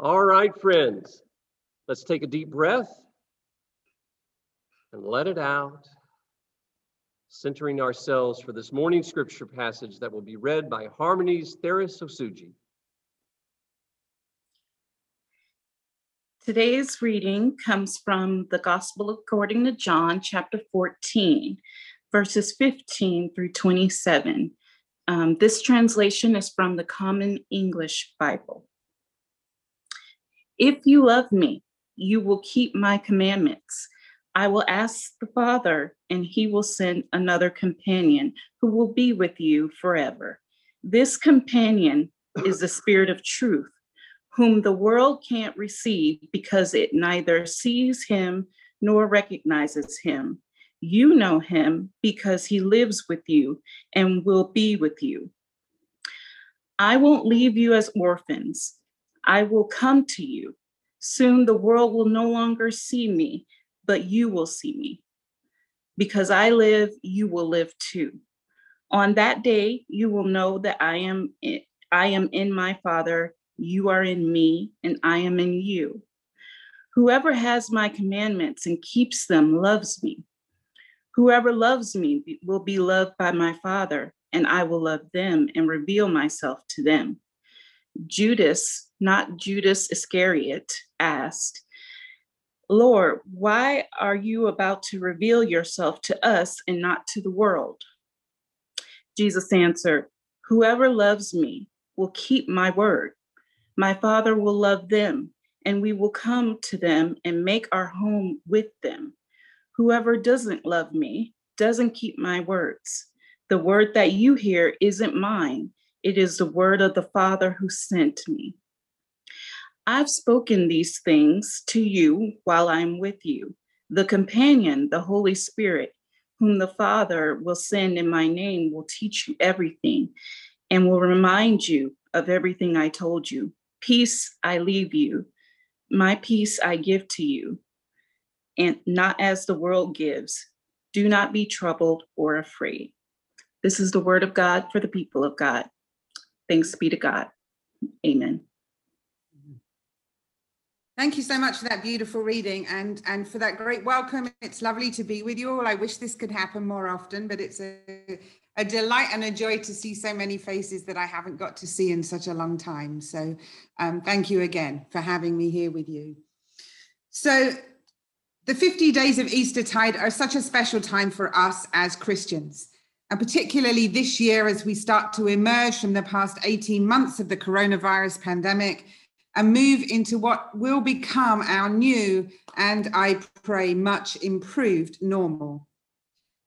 All right, friends, let's take a deep breath and let it out, centering ourselves for this morning's scripture passage that will be read by Harmonies Therese Osuji. Today's reading comes from the Gospel according to John, chapter 14, verses 15 through 27. This translation is from the Common English Bible. If you love me, you will keep my commandments. I will ask the Father, and he will send another companion who will be with you forever. This companion is the Spirit of truth, whom the world can't receive because it neither sees him nor recognizes him. You know him because he lives with you and will be with you. I won't leave you as orphans. I will come to you. Soon the world will no longer see me, but you will see me. Because I live, you will live too. On that day, you will know that I am in my Father, you are in me, and I am in you. Whoever has my commandments and keeps them loves me. Whoever loves me will be loved by my Father, and I will love them and reveal myself to them. Judas, not Judas Iscariot, asked, Lord, why are you about to reveal yourself to us and not to the world? Jesus answered, Whoever loves me will keep my word. My Father will love them, and we will come to them and make our home with them. Whoever doesn't love me doesn't keep my words. The word that you hear isn't mine. It is the word of the Father who sent me. I've spoken these things to you while I'm with you. The companion, the Holy Spirit, whom the Father will send in my name, will teach you everything and will remind you of everything I told you. Peace I leave you. My peace I give to you, and not as the world gives. Do not be troubled or afraid. This is the word of God for the people of God. Thanks be to God. Amen. Thank you so much for that beautiful reading and for that great welcome. It's lovely to be with you all. I wish this could happen more often, but it's a delight and a joy to see so many faces that I haven't got to see in such a long time. So thank you again for having me here with you. So the 50 days of Eastertide are such a special time for us as Christians. And particularly this year, as we start to emerge from the past 18 months of the coronavirus pandemic and move into what will become our new and, I pray, much improved normal.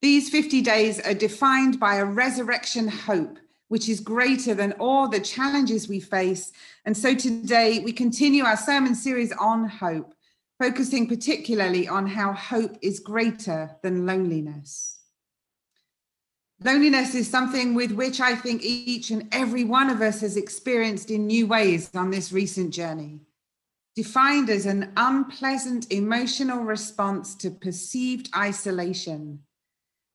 These 50 days are defined by a resurrection hope, which is greater than all the challenges we face. And so today we continue our sermon series on hope, focusing particularly on how hope is greater than loneliness. Loneliness is something with which I think each and every one of us has experienced in new ways on this recent journey, defined as an unpleasant emotional response to perceived isolation.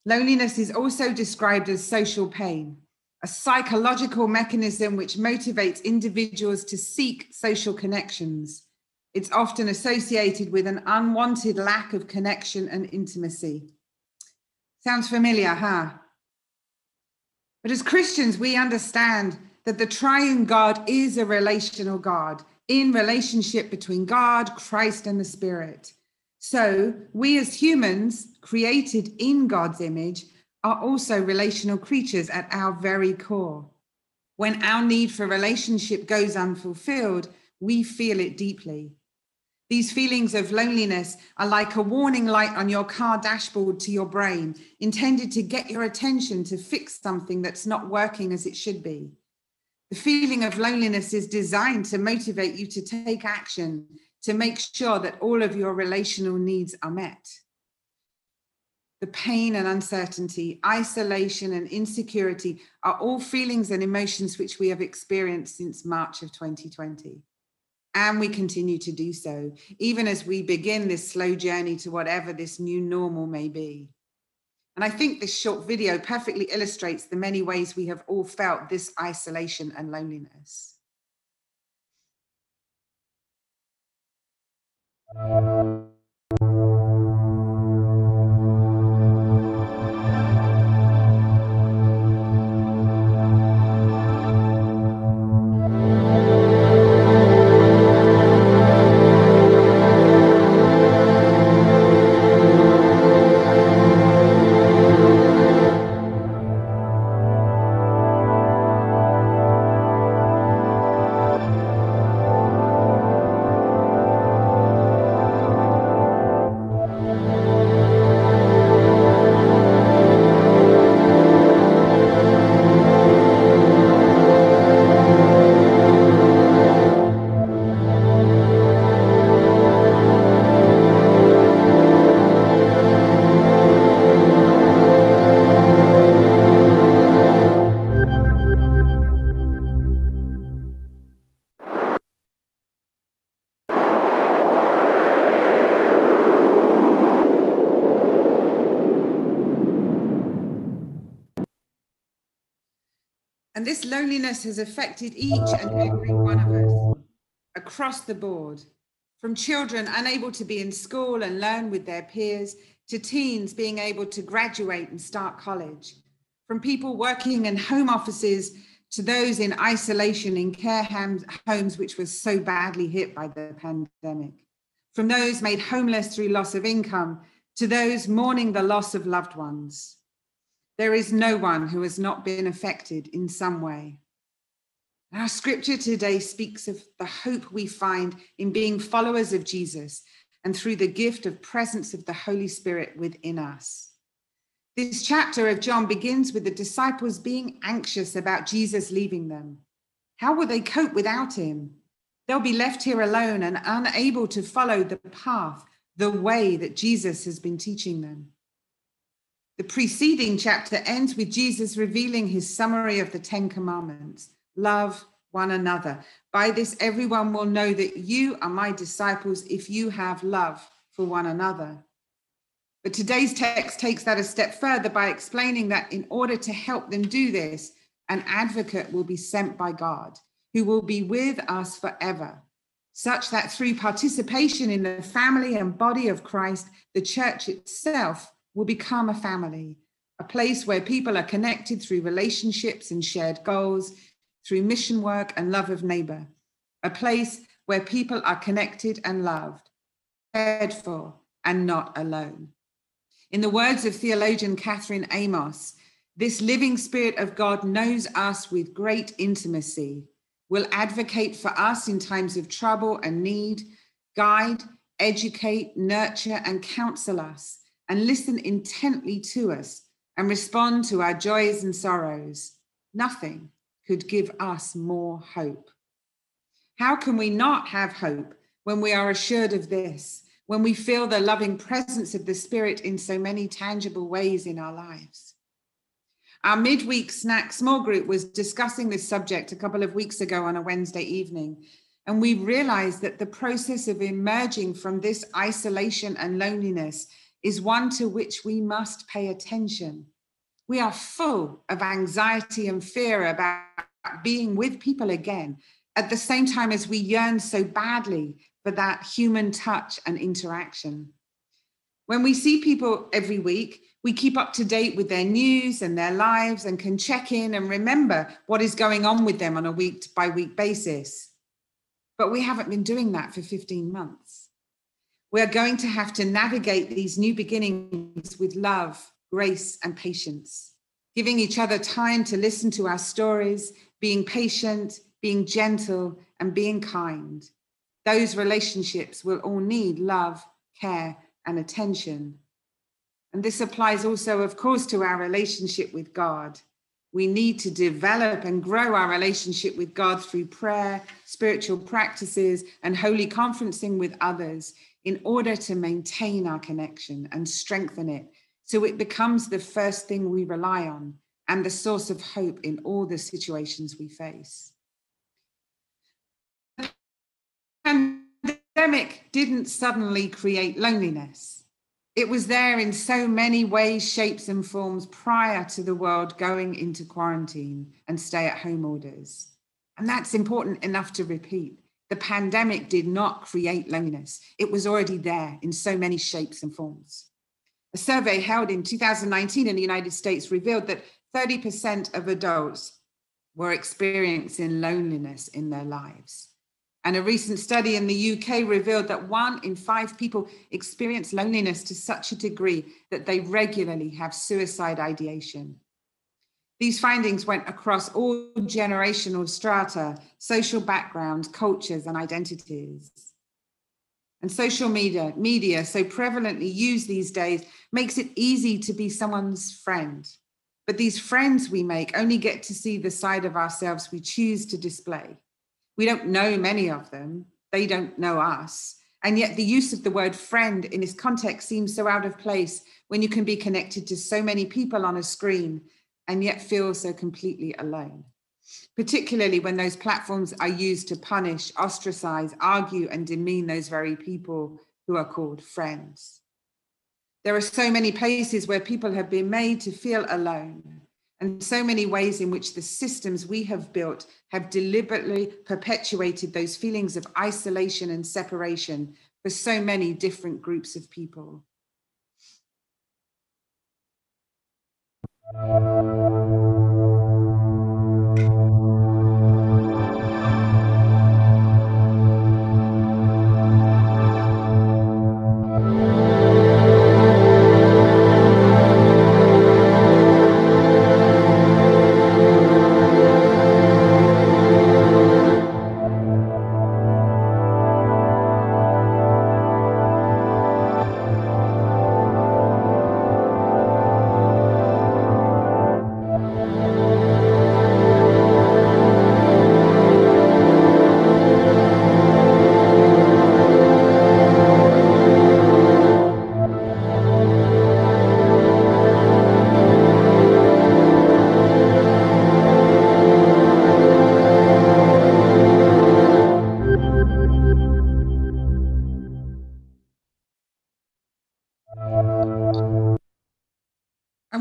Loneliness is also described as social pain, a psychological mechanism which motivates individuals to seek social connections. It's often associated with an unwanted lack of connection and intimacy. Sounds familiar, huh? But as Christians, we understand that the triune God is a relational God, in relationship between God, Christ, and the Spirit. So we as humans, created in God's image, are also relational creatures at our very core. When our need for relationship goes unfulfilled, we feel it deeply. These feelings of loneliness are like a warning light on your car dashboard to your brain, intended to get your attention to fix something that's not working as it should be. The feeling of loneliness is designed to motivate you to take action, to make sure that all of your relational needs are met. The pain and uncertainty, isolation and insecurity are all feelings and emotions which we have experienced since March of 2020. And we continue to do so, even as we begin this slow journey to whatever this new normal may be. And I think this short video perfectly illustrates the many ways we have all felt this isolation and loneliness. And this loneliness has affected each and every one of us across the board, from children unable to be in school and learn with their peers, to teens being able to graduate and start college, from people working in home offices to those in isolation in care homes, which were so badly hit by the pandemic, from those made homeless through loss of income to those mourning the loss of loved ones. There is no one who has not been affected in some way. Our scripture today speaks of the hope we find in being followers of Jesus and through the gift of presence of the Holy Spirit within us. This chapter of John begins with the disciples being anxious about Jesus leaving them. How will they cope without him? They'll be left here alone and unable to follow the path, the way that Jesus has been teaching them. The preceding chapter ends with Jesus revealing his summary of the Ten Commandments. Love one another. By this, everyone will know that you are my disciples if you have love for one another. But today's text takes that a step further by explaining that in order to help them do this, an advocate will be sent by God, who will be with us forever, such that through participation in the family and body of Christ, the church itself will become a family, a place where people are connected through relationships and shared goals, through mission work and love of neighbor, a place where people are connected and loved, cared for, and not alone. In the words of theologian Catherine Amos, this living Spirit of God knows us with great intimacy, will advocate for us in times of trouble and need, guide, educate, nurture, and counsel us, and listen intently to us, and respond to our joys and sorrows. Nothing could give us more hope. How can we not have hope when we are assured of this, when we feel the loving presence of the Spirit in so many tangible ways in our lives? Our midweek snack small group was discussing this subject a couple of weeks ago on a Wednesday evening, and we realized that the process of emerging from this isolation and loneliness is one to which we must pay attention. We are full of anxiety and fear about being with people again, at the same time as we yearn so badly for that human touch and interaction. When we see people every week, we keep up to date with their news and their lives and can check in and remember what is going on with them on a week-by-week basis. But we haven't been doing that for 15 months. We are going to have to navigate these new beginnings with love, grace, and patience, giving each other time to listen to our stories, being patient, being gentle, and being kind. Those relationships will all need love, care, and attention. And this applies also, of course, to our relationship with God. We need to develop and grow our relationship with God through prayer, spiritual practices, and holy conferencing with others in order to maintain our connection and strengthen it, so it becomes the first thing we rely on and the source of hope in all the situations we face. The pandemic didn't suddenly create loneliness. It was there in so many ways, shapes, and forms prior to the world going into quarantine and stay-at-home orders. And that's important enough to repeat. The pandemic did not create loneliness. It was already there in so many shapes and forms. A survey held in 2019 in the United States revealed that 30% of adults were experiencing loneliness in their lives. And a recent study in the UK revealed that 1 in 5 people experience loneliness to such a degree that they regularly have suicide ideation. These findings went across all generational strata, social backgrounds, cultures, and identities. And social media so prevalently used these days makes it easy to be someone's friend. But these friends we make only get to see the side of ourselves we choose to display. We don't know many of them. They don't know us. And yet the use of the word friend in this context seems so out of place when you can be connected to so many people on a screen and yet feel so completely alone, particularly when those platforms are used to punish, ostracize, argue, and demean those very people who are called friends. There are so many places where people have been made to feel alone, and so many ways in which the systems we have built have deliberately perpetuated those feelings of isolation and separation for so many different groups of people.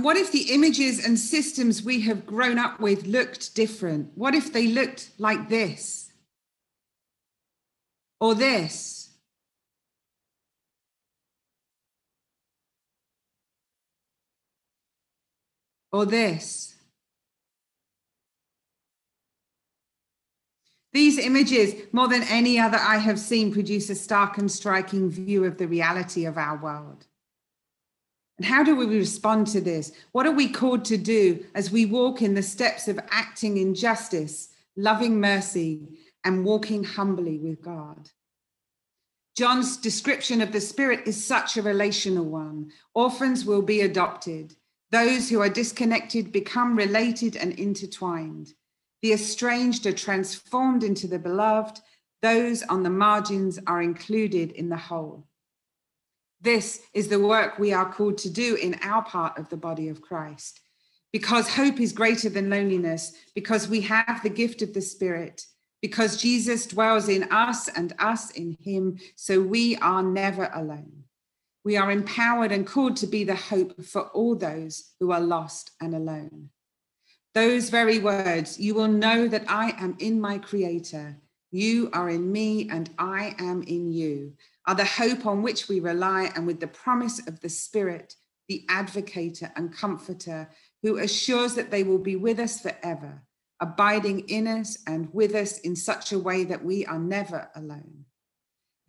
What if the images and systems we have grown up with looked different? What if they looked like this? Or this? Or this? These images, more than any other I have seen, produce a stark and striking view of the reality of our world. And how do we respond to this? What are we called to do as we walk in the steps of acting in justice, loving mercy, and walking humbly with God? John's description of the Spirit is such a relational one. Orphans will be adopted. Those who are disconnected become related and intertwined. The estranged are transformed into the beloved. Those on the margins are included in the whole. This is the work we are called to do in our part of the body of Christ, because hope is greater than loneliness, because we have the gift of the Spirit, because Jesus dwells in us and us in him, so we are never alone. We are empowered and called to be the hope for all those who are lost and alone. Those very words, you will know that I am in my Creator, you are in me and I am in you, are the hope on which we rely, and with the promise of the Spirit, the advocator and comforter, who assures that they will be with us forever, abiding in us and with us in such a way that we are never alone.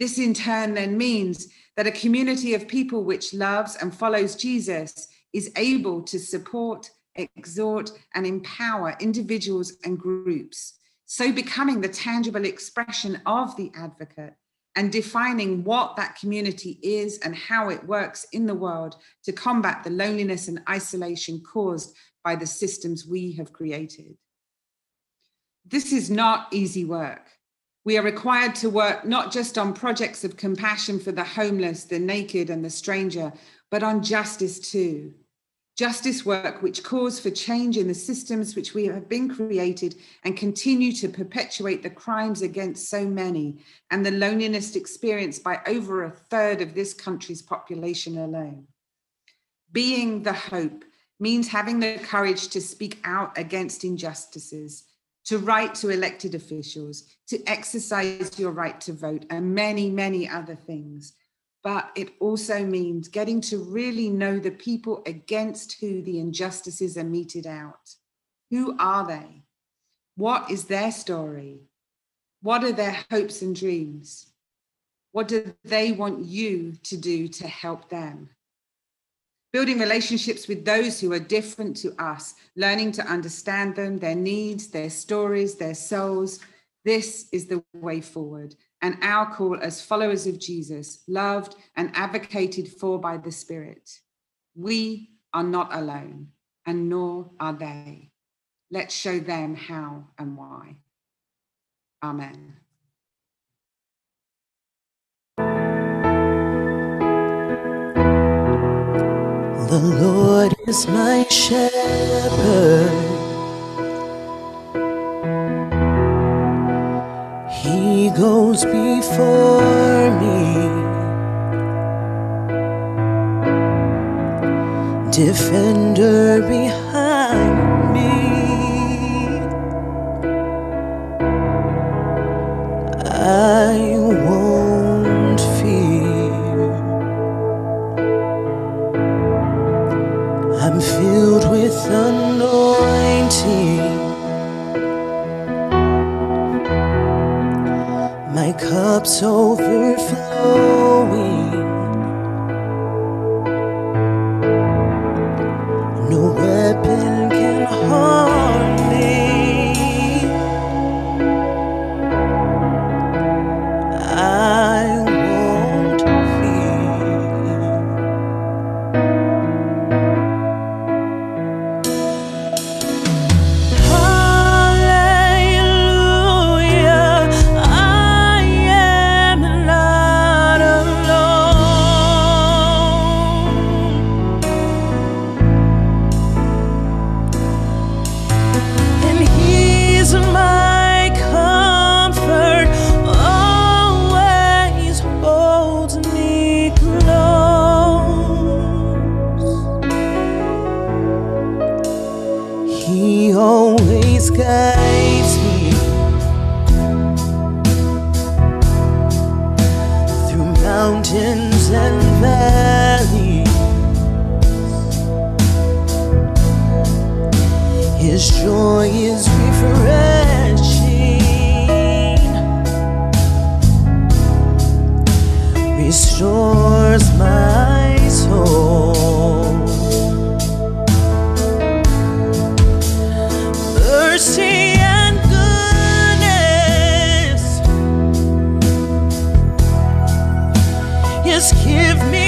This in turn then means that a community of people which loves and follows Jesus is able to support, exhort, and empower individuals and groups, so becoming the tangible expression of the advocate, and defining what that community is and how it works in the world to combat the loneliness and isolation caused by the systems we have created. This is not easy work. We are required to work not just on projects of compassion for the homeless, the naked, and the stranger, but on justice too. Justice work which calls for change in the systems which we have been created and continue to perpetuate the crimes against so many and the loneliness experienced by over a third of this country's population alone. Being the hope means having the courage to speak out against injustices, to write to elected officials, to exercise your right to vote, and many, many other things. But it also means getting to really know the people against who the injustices are meted out. Who are they? What is their story? What are their hopes and dreams? What do they want you to do to help them? Building relationships with those who are different to us, learning to understand them, their needs, their stories, their souls. This is the way forward, and our call as followers of Jesus, loved and advocated for by the Spirit. We are not alone, and nor are they. Let's show them how and why. Amen. The Lord is my shepherd. He goes before me, defender behind I won't fear. I'm filled with anointing, my cup's overflowing. No weapon can harm me. I won't fear. Hallelujah, I am not alone. And He's my guides me through mountains and valleys. His joy is refreshing, restores my soul. Mercy and goodness, yes, give me